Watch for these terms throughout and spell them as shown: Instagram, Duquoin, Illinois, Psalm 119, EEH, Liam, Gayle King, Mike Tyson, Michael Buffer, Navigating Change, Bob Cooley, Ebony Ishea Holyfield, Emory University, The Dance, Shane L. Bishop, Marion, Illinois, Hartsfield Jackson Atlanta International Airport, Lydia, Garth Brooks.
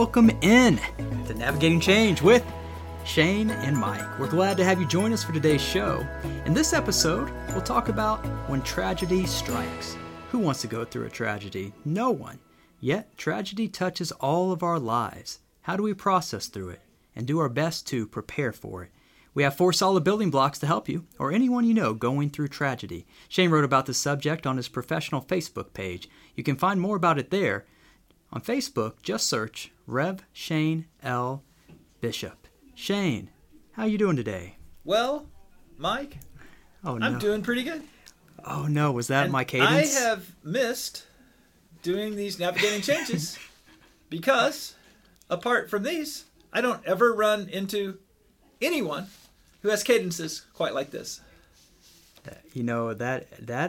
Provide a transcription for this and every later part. welcome in to Navigating Change with Shane and Mike. We're glad to have you join us for today's show. In this episode, we'll talk about when tragedy strikes. Who wants to go through a tragedy? No one. Yet, tragedy touches all of our lives. How do we process through it and do our best to prepare for it? We have four solid building blocks to help you, or anyone you know going through tragedy. Shane wrote about this subject on his professional Facebook page. You can find more about it there. On Facebook, just search Rev. Shane L. Bishop. Shane, how are you doing today? Well, Mike, I'm doing pretty good. Oh no, was that my cadence? I have missed doing these Navigating Changes because, apart from these, I don't ever run into anyone who has cadences quite like this. You know, that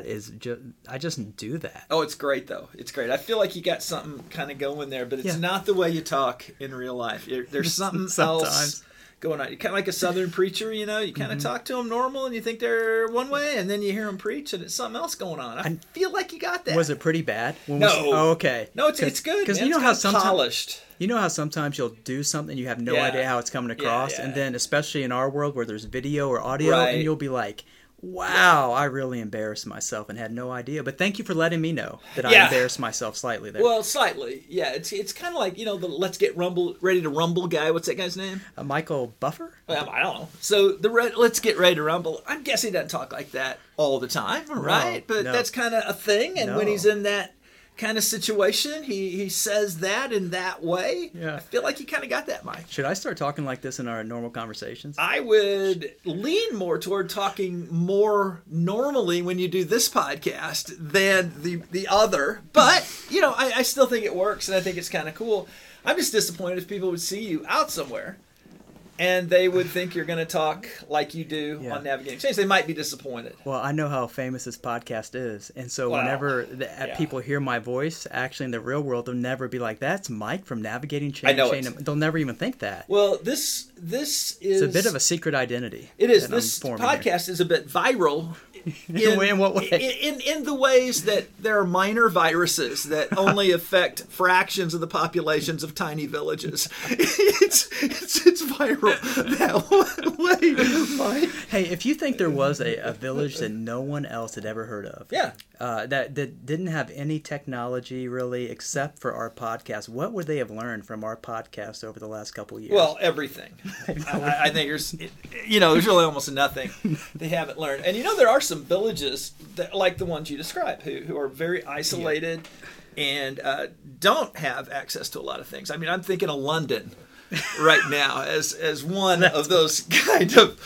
is just, I just do that. Oh, it's great though. It's great. I feel like you got something kind of going there, but it's not the way you talk in real life. There's something else going on. You're kind of like a Southern preacher, you know. You kind of talk to them normal and you think they're one way, and then you hear them preach and it's something else going on. I feel like you got that. Was it pretty bad? Okay. No, it's good. Because you know how sometimes you'll do something you have no idea how it's coming across, and then especially in our world where there's video or audio, and you'll be like, wow, I really embarrassed myself and had no idea. But thank you for letting me know that I embarrassed myself slightly there. Well, slightly, yeah. It's kind of like, you know, the let's get ready to rumble guy. What's that guy's name? Michael Buffer? Well, I don't know. So the let's get ready to rumble, I'm guessing he doesn't talk like that all the time, right? No, but that's kind of a thing. And when he's in that kind of situation, he says that in that way. Yeah. I feel like you kind of got that, Mike. Should I start talking like this in our normal conversations? I would lean more toward talking more normally when you do this podcast than the other. But, you know, I still think it works, and I think it's kind of cool. I'm just disappointed if people would see you out somewhere and they would think you're going to talk like you do on Navigating Change. They might be disappointed. Well, I know how famous this podcast is. And so whenever people hear my voice, actually in the real world, they'll never be like, that's Mike from Navigating Change. I know it. They'll never even think that. Well, this is... It's a bit of a secret identity. It is. This podcast is a bit viral. In what way? In the ways that there are minor viruses that only affect fractions of the populations of tiny villages. It's viral that way. Hey, if you think there was a village that no one else had ever heard of, that didn't have any technology really except for our podcast, what would they have learned from our podcast over the last couple of years? Well, everything. I think there's really almost nothing they haven't learned. And you know, there are some villages that, like the ones you describe, who are very isolated and don't have access to a lot of things. I mean, I'm thinking of London right now as one of those kind of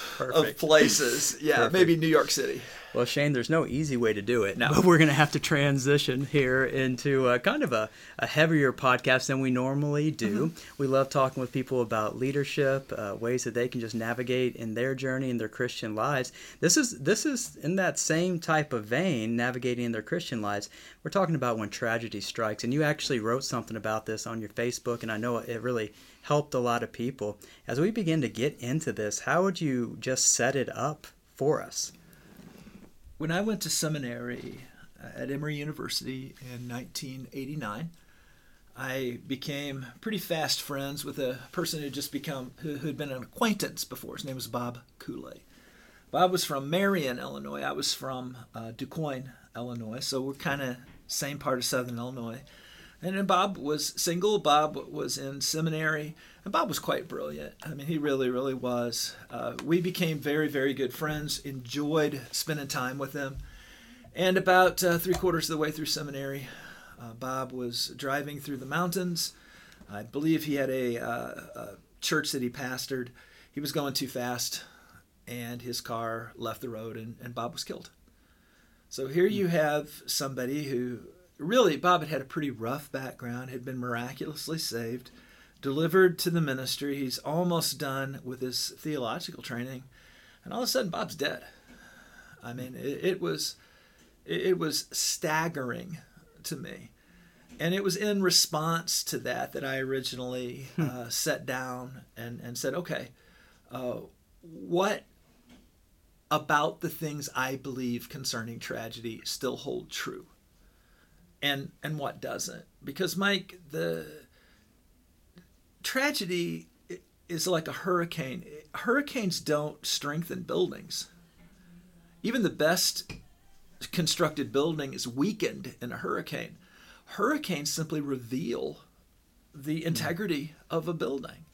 places. Yeah, maybe New York City. Well, Shane, there's no easy way to do it. No. But we're going to have to transition here into kind of a heavier podcast than we normally do. Mm-hmm. We love talking with people about leadership, ways that they can just navigate in their journey in their Christian lives. This is in that same type of vein, navigating in their Christian lives. We're talking about when tragedy strikes. And you actually wrote something about this on your Facebook, and I know it really helped a lot of people. As we begin to get into this, how would you just set it up for us? When I went to seminary at Emory University in 1989, I became pretty fast friends with a person who had been an acquaintance before. His name was Bob Cooley. Bob was from Marion, Illinois. I was from Duquoin, Illinois. So we're kind of same part of Southern Illinois. And then Bob was single. Bob was in seminary. And Bob was quite brilliant. I mean, he really, really was. We became very, very good friends, enjoyed spending time with him. And about three-quarters of the way through seminary, Bob was driving through the mountains. I believe he had a church that he pastored. He was going too fast, and his car left the road, and Bob was killed. So here you have somebody who... Really, Bob had a pretty rough background, had been miraculously saved, delivered to the ministry. He's almost done with his theological training, and all of a sudden, Bob's dead. I mean, it was staggering to me, and it was in response to that I originally sat down and said, okay, what about the things I believe concerning tragedy still hold true? And what doesn't? Because, Mike, tragedy is like a hurricane. Hurricanes don't strengthen buildings. Even the best constructed building is weakened in a hurricane. Hurricanes simply reveal the integrity of a building.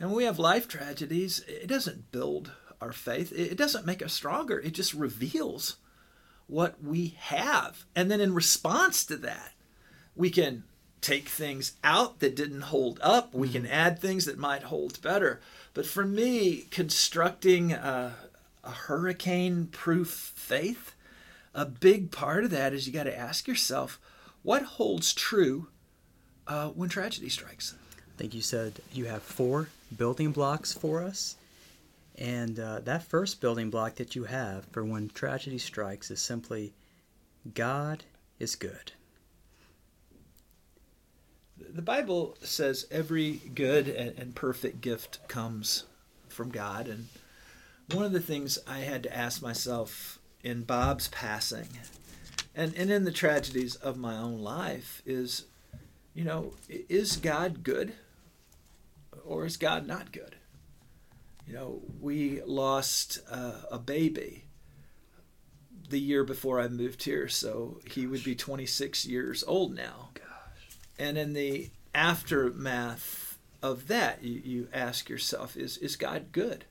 And when we have life tragedies, it doesn't build our faith. It doesn't make us stronger. It just reveals what we have. And then in response to that, we can take things out that didn't hold up. We can add things that might hold better. But for me, constructing a hurricane-proof faith, a big part of that is you got to ask yourself, what holds true when tragedy strikes? I think you said you have 4 building blocks for us. And that first building block that you have for when tragedy strikes is simply, God is good. The Bible says every good and perfect gift comes from God. And one of the things I had to ask myself in Bob's passing and in the tragedies of my own life is, is God good or is God not good? We lost a baby the year before I moved here, so he would be 26 years old now. Gosh. And in the aftermath of that, you ask yourself, is God good?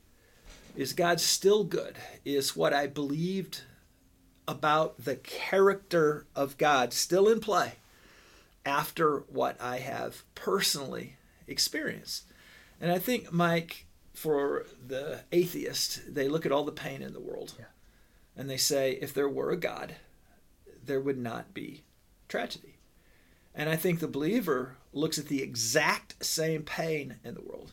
Is God still good? Is what I believed about the character of God still in play after what I have personally experienced? And I think, Mike, for the atheist, they look at all the pain in the world, yeah, and they say, if there were a God, there would not be tragedy. And I think the believer looks at the exact same pain in the world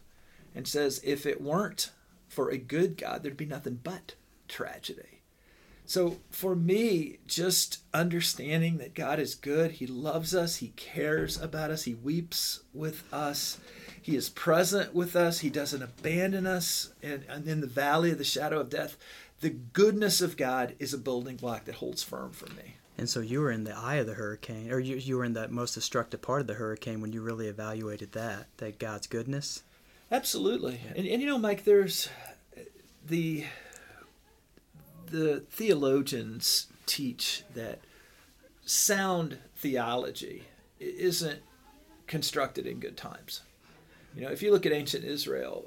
and says, if it weren't for a good God, there'd be nothing but tragedy. So for me, just understanding that God is good, he loves us, he cares about us, he weeps with us, he is present with us, he doesn't abandon us, and in the valley of the shadow of death, the goodness of God is a building block that holds firm for me. And so you were in the eye of the hurricane, or you were in the most destructive part of the hurricane when you really evaluated that God's goodness? Absolutely. Yeah. And Mike, there's the theologians teach that sound theology isn't constructed in good times. If you look at ancient Israel,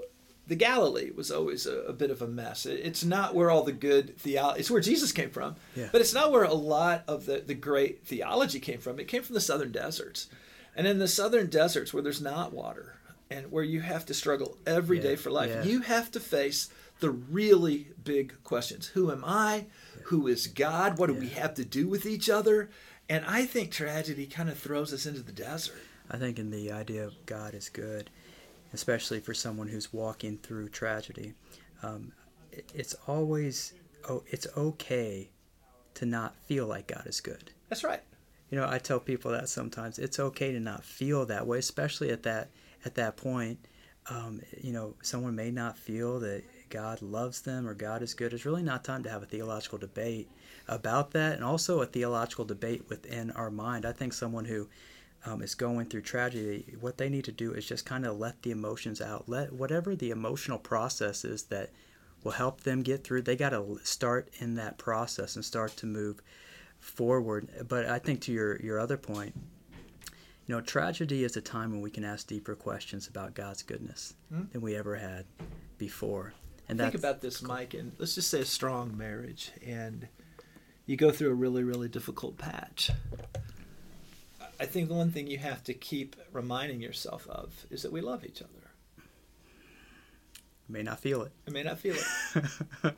the Galilee was always a bit of a mess. It's not where all the good theology, it's where Jesus came from, yeah, but it's not where a lot of the great theology came from. It came from the southern deserts. And in the southern deserts where there's not water and where you have to struggle every day for life, you have to face the really big questions. Who am I? Who is God? What do we have to do with each other? And I think tragedy kind of throws us into the desert. I think in the idea of God is good, especially for someone who's walking through tragedy, it's okay to not feel like God is good. That's right. I tell people that sometimes. It's okay to not feel that way, especially at that point. Someone may not feel that God loves them or God is good. It's really not time to have a theological debate about that, and also a theological debate within our mind. I think someone who is going through tragedy, what they need to do is just kind of let the emotions out. Let whatever the emotional process is that will help them get through, they got to start in that process and start to move forward. But I think to your other point, tragedy is a time when we can ask deeper questions about God's goodness than we ever had before. And think about this, Mike, and let's just say a strong marriage, and you go through a really, really difficult patch. I think the one thing you have to keep reminding yourself of is that we love each other. You may not feel it. I may not feel it,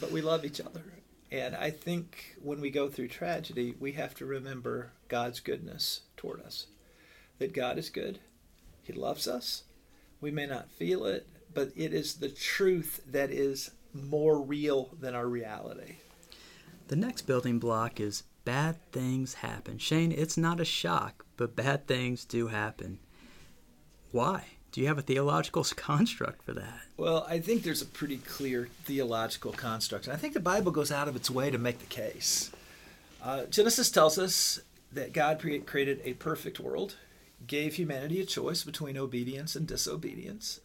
but we love each other. And I think when we go through tragedy, we have to remember God's goodness toward us, that God is good. He loves us. We may not feel it, but it is the truth that is more real than our reality. The next building block is bad things happen. Shane, it's not a shock, but bad things do happen. Why? Do you have a theological construct for that? Well, I think there's a pretty clear theological construct. And I think the Bible goes out of its way to make the case. Genesis tells us that God created a perfect world. gave humanity a choice between obedience and disobedience.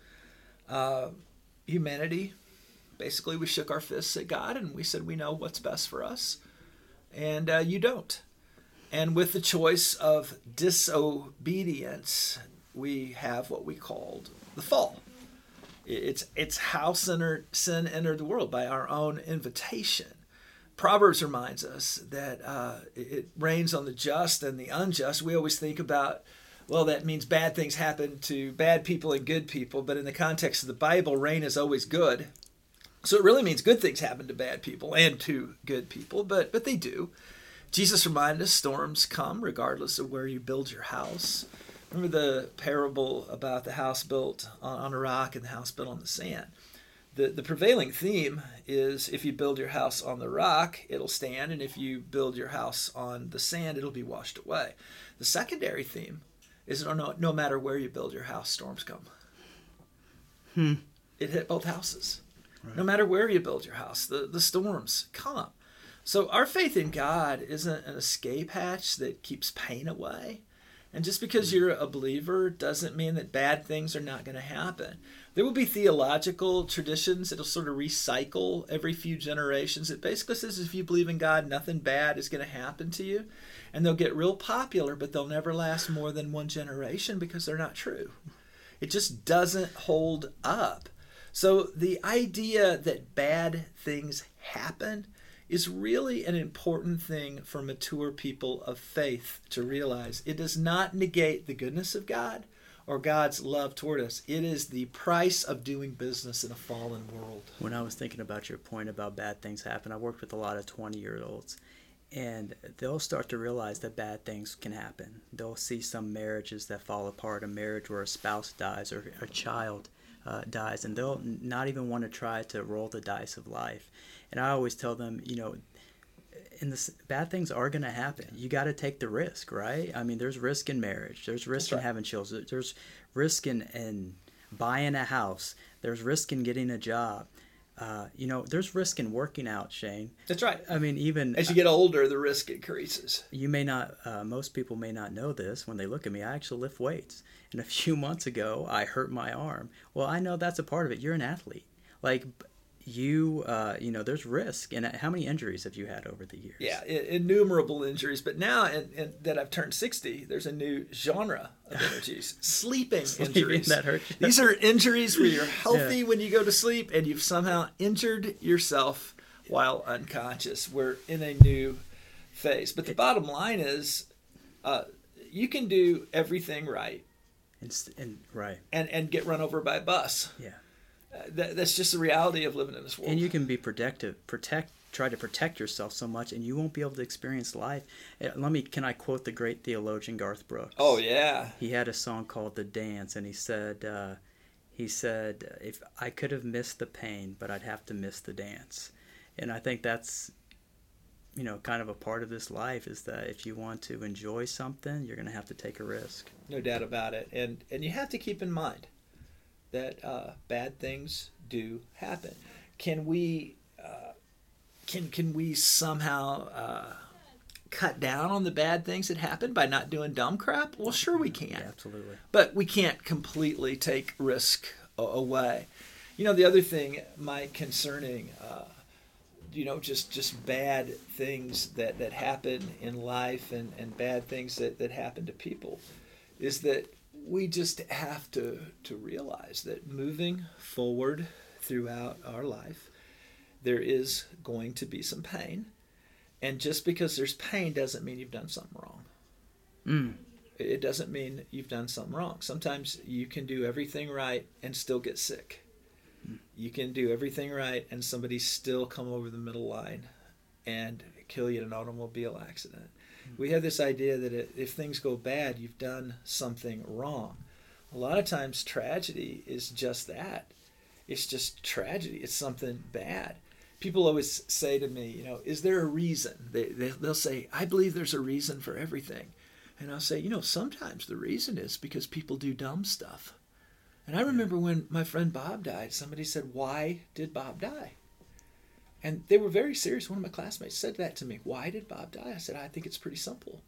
Humanity, basically, we shook our fists at God and we said, we know what's best for us, and you don't. And with the choice of disobedience, we have what we called the fall. It's how sin entered the world, by our own invitation. Proverbs reminds us that it rains on the just and the unjust. We always think about, well, that means bad things happen to bad people and good people. But in the context of the Bible, rain is always good. So it really means good things happen to bad people and to good people, but they do. Jesus reminded us storms come regardless of where you build your house. Remember the parable about the house built on a rock and the house built on the sand. The prevailing theme is, if you build your house on the rock, it'll stand, and if you build your house on the sand, it'll be washed away. The secondary theme is, no matter where you build your house, storms come. It hit both houses. Right. No matter where you build your house, the storms come. So our faith in God isn't an escape hatch that keeps pain away. And just because you're a believer doesn't mean that bad things are not going to happen. There will be theological traditions that'll sort of recycle every few generations. It basically says if you believe in God, nothing bad is going to happen to you. And they'll get real popular, but they'll never last more than one generation because they're not true. It just doesn't hold up. So the idea that bad things happen is really an important thing for mature people of faith to realize. It does not negate the goodness of God or God's love toward us. It is the price of doing business in a fallen world. When I was thinking about your point about bad things happen, I worked with a lot of 20-year-olds, and they'll start to realize that bad things can happen. They'll see some marriages that fall apart, a marriage where a spouse dies or a child dies, and they'll not even want to try to roll the dice of life. And I always tell them, and this, bad things are going to happen. You got to take the risk, right? I mean, there's risk in marriage. There's risk in having children. There's risk in buying a house. There's risk in getting a job. There's risk in working out, Shane. That's right. I mean, even as you get older, the risk increases. You may not, most people may not know this when they look at me. I actually lift weights. And a few months ago, I hurt my arm. Well, I know that's a part of it. You're an athlete. Like, there's risk. And how many injuries have you had over the years? Yeah, innumerable injuries. But now and that I've turned 60, there's a new genre of injuries, sleeping injuries. That hurt. These are injuries where you're healthy when you go to sleep and you've somehow injured yourself while unconscious. We're in a new phase. But the bottom line is you can do everything right and get run over by a bus. Yeah. That's just the reality of living in this world. And you can be protect yourself so much, and you won't be able to experience life. Can I quote the great theologian Garth Brooks? Oh yeah. He had a song called "The Dance," and he said, "If I could have missed the pain, but I'd have to miss the dance." And I think that's, kind of a part of this life, is that if you want to enjoy something, you're going to have to take a risk. No doubt about it, and you have to keep in mind that bad things do happen. Can we somehow cut down on the bad things that happen by not doing dumb crap? Well, sure we can. Yeah, absolutely. But we can't completely take risk away. The other thing, Mike, concerning just bad things that happen in life and bad things that happen to people, is that we just have to realize that moving forward throughout our life, there is going to be some pain. And just because there's pain doesn't mean you've done something wrong. It doesn't mean you've done something wrong. Sometimes you can do everything right and still get sick. You can do everything right and somebody still come over the middle line and kill you in an automobile accident. We have this idea that if things go bad, you've done something wrong. A lot of times tragedy is just that. It's just tragedy. It's something bad. People always say to me, is there a reason? They'll say, I believe there's a reason for everything. And I'll say, sometimes the reason is because people do dumb stuff. And I remember when my friend Bob died, somebody said, why did Bob die? And they were very serious. One of my classmates said that to me. Why did Bob die? I said, I think it's pretty simple.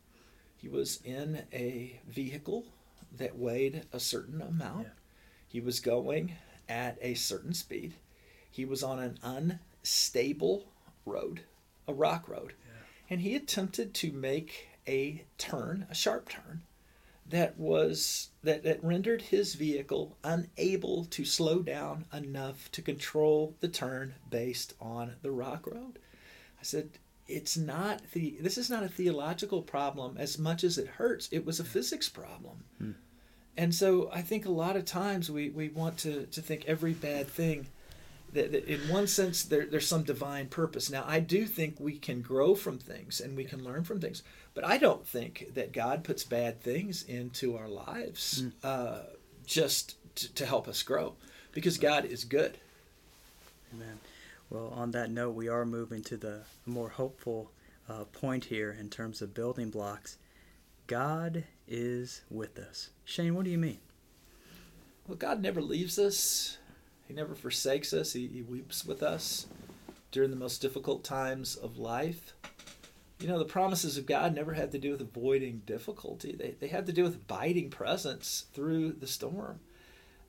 He was in a vehicle that weighed a certain amount. Yeah. He was going at a certain speed. He was on an unstable road, a rock road. Yeah. And he attempted to make a turn, a sharp turn, that rendered his vehicle unable to slow down enough to control the turn based on the rock road. I said, this is not a theological problem as much as it hurts. It was a physics problem. Hmm. And so I think a lot of times we want to think every bad thing, that in one sense there's some divine purpose. Now, I do think we can grow from things and we can learn from things, but I don't think that God puts bad things into our lives just to help us grow, because God is good. Amen. Well, on that note, we are moving to the more hopeful point here in terms of building blocks. God is with us. Shane, what do you mean? Well, God never leaves us. He never forsakes us. He weeps with us during the most difficult times of life. You know, the promises of God never had to do with avoiding difficulty. They had to do with abiding presence through the storm.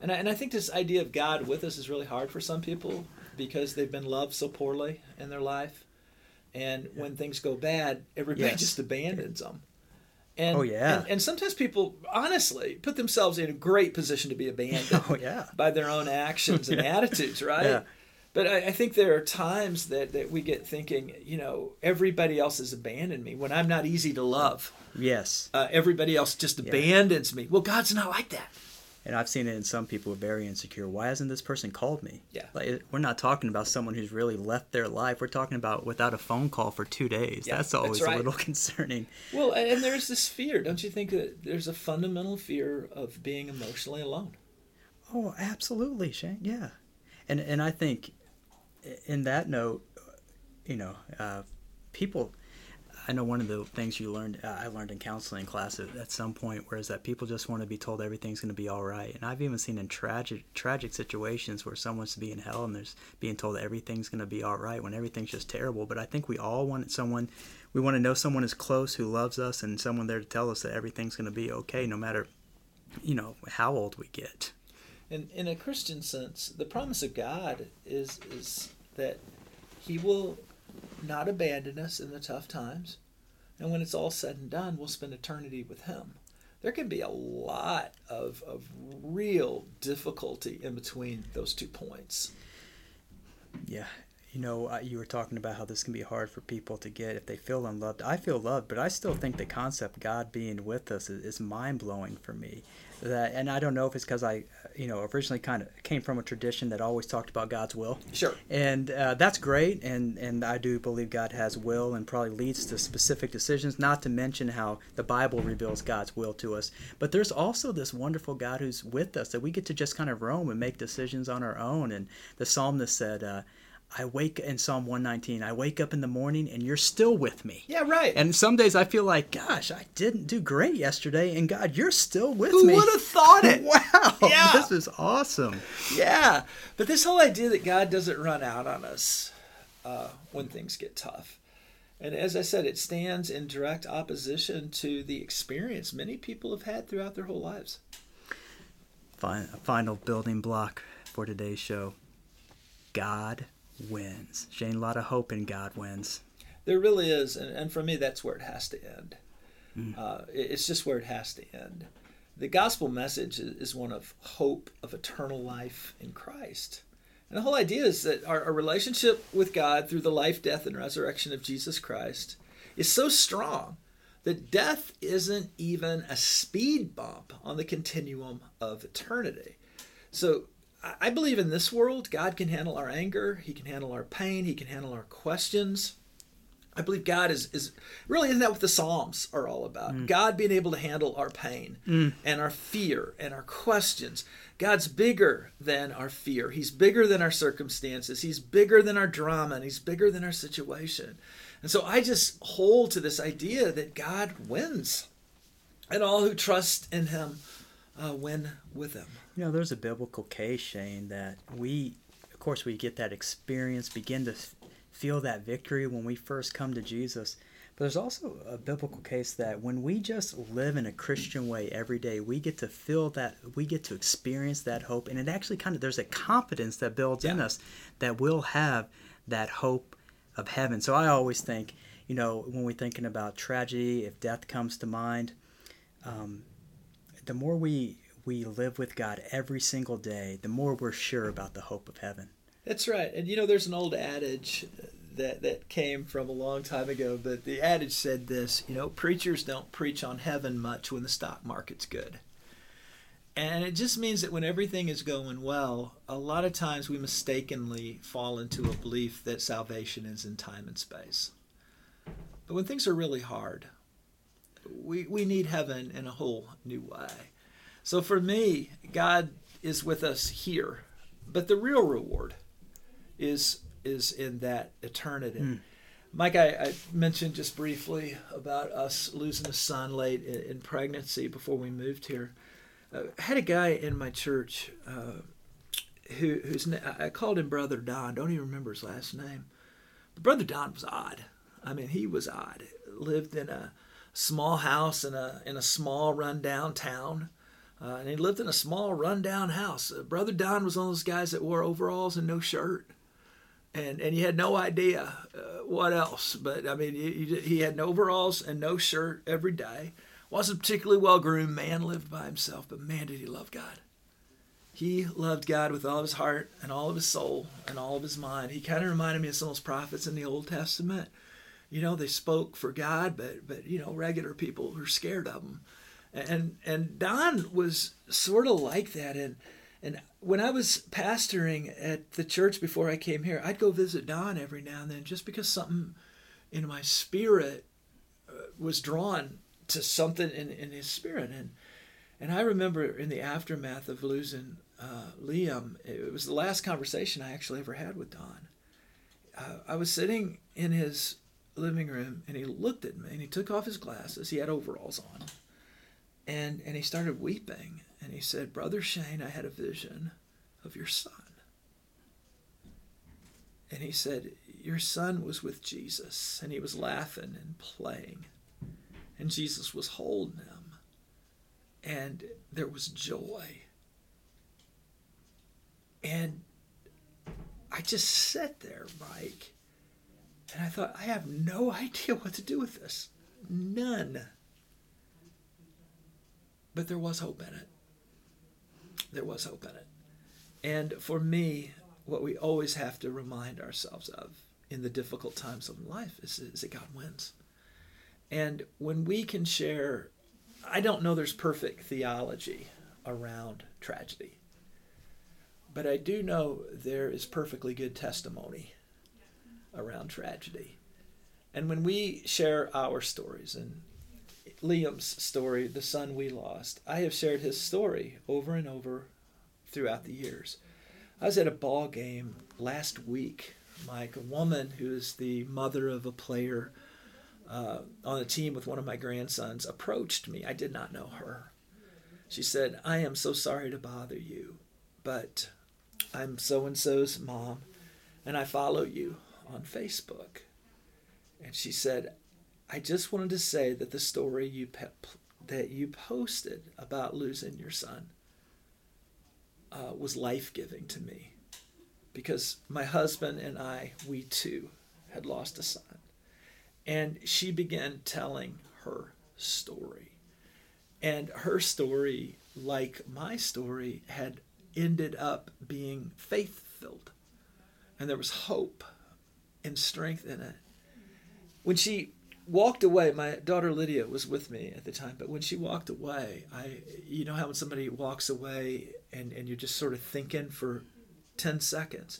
And I think this idea of God with us is really hard for some people because they've been loved so poorly in their life. And when things go bad, everybody just abandons them. And, and sometimes people, honestly, put themselves in a great position to be abandoned by their own actions and attitudes, right? Yeah. But I think there are times that we get thinking, you know, everybody else has abandoned me when I'm not easy to love. Yes. Everybody else just abandons me. Well, God's not like that. And I've seen it in some people who are very insecure. Why hasn't this person called me? Yeah. Like, we're not talking about someone who's really left their life. We're talking about without a phone call for 2 days. Yeah, that's always a little concerning. Well, and there's this fear. Don't you think that there's a fundamental fear of being emotionally alone? Oh, absolutely, Shane. Yeah. And I think in that note, you know, people... I know one of the things I learned in counseling class at some point, whereas that people just want to be told everything's going to be all right. And I've even seen in tragic situations where someone's being held and there's being told everything's going to be all right when everything's just terrible. But I think we all want we want to know someone is close who loves us and someone there to tell us that everything's going to be okay, no matter, you know, how old we get. And in a Christian sense, the promise of God is that He will not abandon us in the tough times, and when it's all said and done, we'll spend eternity with Him. There can be a lot of real difficulty in between those 2 points. Yeah, you know, you were talking about how this can be hard for people to get if they feel unloved. I feel loved, but I still think the concept God being with us is mind-blowing for me. And I don't know if it's because I, you know, originally kind of came from a tradition that always talked about God's will. Sure. And that's great. And I do believe God has will and probably leads to specific decisions, not to mention how the Bible reveals God's will to us. But there's also this wonderful God who's with us that we get to just kind of roam and make decisions on our own. And the psalmist said, in Psalm 119, I wake up in the morning and you're still with me. Yeah, right. And some days I feel like, gosh, I didn't do great yesterday, and God, you're still with me. Who would have thought it? Wow. Yeah. This is awesome. Yeah. But this whole idea that God doesn't run out on us when things get tough. And as I said, it stands in direct opposition to the experience many people have had throughout their whole lives. Final building block for today's show. God wins. Shane, a lot of hope in God wins. There really is, and for me, that's where it has to end. It's just where it has to end. The gospel message is one of hope of eternal life in Christ. And the whole idea is that our relationship with God through the life, death, and resurrection of Jesus Christ is so strong that death isn't even a speed bump on the continuum of eternity. So I believe in this world, God can handle our anger. He can handle our pain. He can handle our questions. I believe God is really, isn't that what the Psalms are all about? God being able to handle our pain and our fear and our questions. God's bigger than our fear. He's bigger than our circumstances. He's bigger than our drama, and He's bigger than our situation. And so I just hold to this idea that God wins, and all who trust in Him win with Him. You know, there's a biblical case, Shane, that we get that experience, begin to feel that victory when we first come to Jesus. But there's also a biblical case that when we just live in a Christian way every day, we get to feel that, we get to experience that hope. And it actually kind of, there's a confidence that builds in us that we'll have that hope of heaven. So I always think, you know, when we're thinking about tragedy, if death comes to mind, the more we live with God every single day, the more we're sure about the hope of heaven. That's right. And, you know, there's an old adage that came from a long time ago, but the adage said this, you know, preachers don't preach on heaven much when the stock market's good. And it just means that when everything is going well, a lot of times we mistakenly fall into a belief that salvation is in time and space. But when things are really hard, we need heaven in a whole new way. So for me, God is with us here, but the real reward is in that eternity. Mike, I mentioned just briefly about us losing a son late in pregnancy before we moved here. I had a guy in my church who's I called him Brother Don. Don't even remember his last name. But Brother Don was odd. I mean, he was odd. Lived in a small house in a small rundown town. And he lived in a small rundown house. Brother Don was one of those guys that wore overalls and no shirt. And you had no idea what else. But, I mean, he had overalls and no shirt every day. Wasn't a particularly well-groomed man, lived by himself. But, man, did he love God. He loved God with all of his heart and all of his soul and all of his mind. He kind of reminded me of some of those prophets in the Old Testament. You know, they spoke for God, but you know, regular people were scared of them. And Don was sort of like that. And when I was pastoring at the church before I came here, I'd go visit Don every now and then just because something in my spirit was drawn to something in his spirit. And I remember in the aftermath of losing Liam, it was the last conversation I actually ever had with Don. I was sitting in his living room, and he looked at me, and he took off his glasses. He had overalls on. And he started weeping, and he said, "Brother Shane, I had a vision of your son." And he said, "Your son was with Jesus, and he was laughing and playing, and Jesus was holding him, and there was joy." And I just sat there, Mike, and I thought, I have no idea what to do with this. None. But there was hope in it. There was hope in it. And for me, what we always have to remind ourselves of in the difficult times of life is that God wins. And when we can share, I don't know there's perfect theology around tragedy, but I do know there is perfectly good testimony around tragedy. And when we share our stories, and Liam's story, the son we lost, I have shared his story over and over throughout the years. I was at a ball game last week, Mike. A woman who is the mother of a player on a team with one of my grandsons approached me. I did not know her. She said, "I am so sorry to bother you, but I'm so-and-so's mom, and I follow you on Facebook." And she said, "I just wanted to say that the story that you posted about losing your son was life-giving to me, because my husband and I, we too, had lost a son." And she began telling her story. And her story, like my story, had ended up being faith-filled. And there was hope and strength in it. When she walked away, my daughter Lydia was with me at the time, but when she walked away, you know how when somebody walks away and you're just sort of thinking for 10 seconds,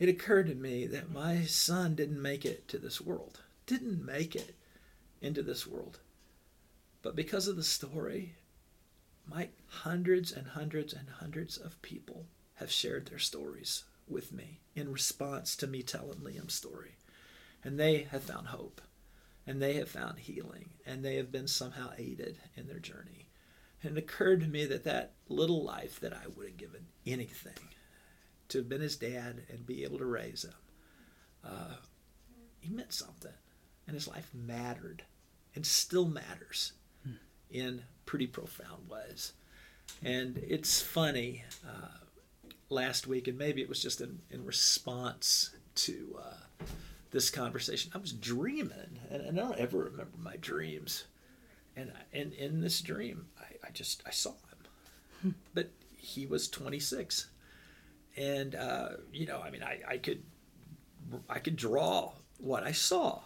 it occurred to me that my son didn't make it into this world. But because of the story, Mike, hundreds and hundreds and hundreds of people have shared their stories with me in response to me telling Liam's story. And they have found hope. And they have found healing, and they have been somehow aided in their journey. And it occurred to me that little life that I would have given anything to have been his dad and be able to raise him, he meant something. and his life mattered and still matters in pretty profound ways. And it's funny, last week, and maybe it was just in response to this conversation, I was dreaming, and I don't ever remember my dreams. And in this dream, I saw him. But he was 26. And, I could draw what I saw.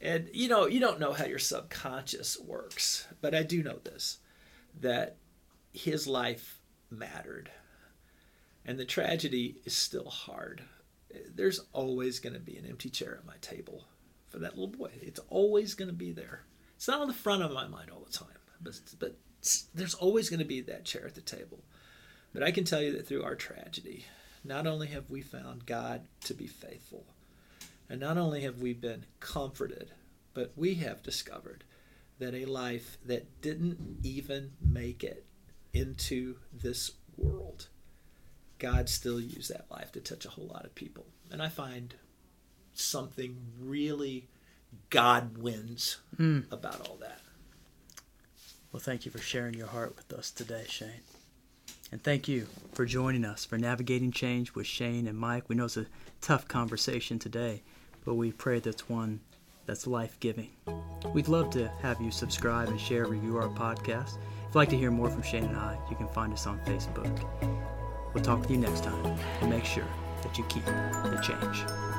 And, you don't know how your subconscious works. But I do know this, that his life mattered. And the tragedy is still hard. There's always going to be an empty chair at my table for that little boy. It's always going to be there. It's not on the front of my mind all the time, but there's always going to be that chair at the table. But I can tell you that through our tragedy, not only have we found God to be faithful, and not only have we been comforted, but we have discovered that a life that didn't even make it into this world, God still used that life to touch a whole lot of people. And I find something really God wins about all that. Well, thank you for sharing your heart with us today, Shane. And thank you for joining us for Navigating Change with Shane and Mike. We know it's a tough conversation today, but we pray that's one that's life-giving. We'd love to have you subscribe and share, review our podcast. If you'd like to hear more from Shane and I, you can find us on Facebook. We'll talk with you next time, and make sure that you keep the change.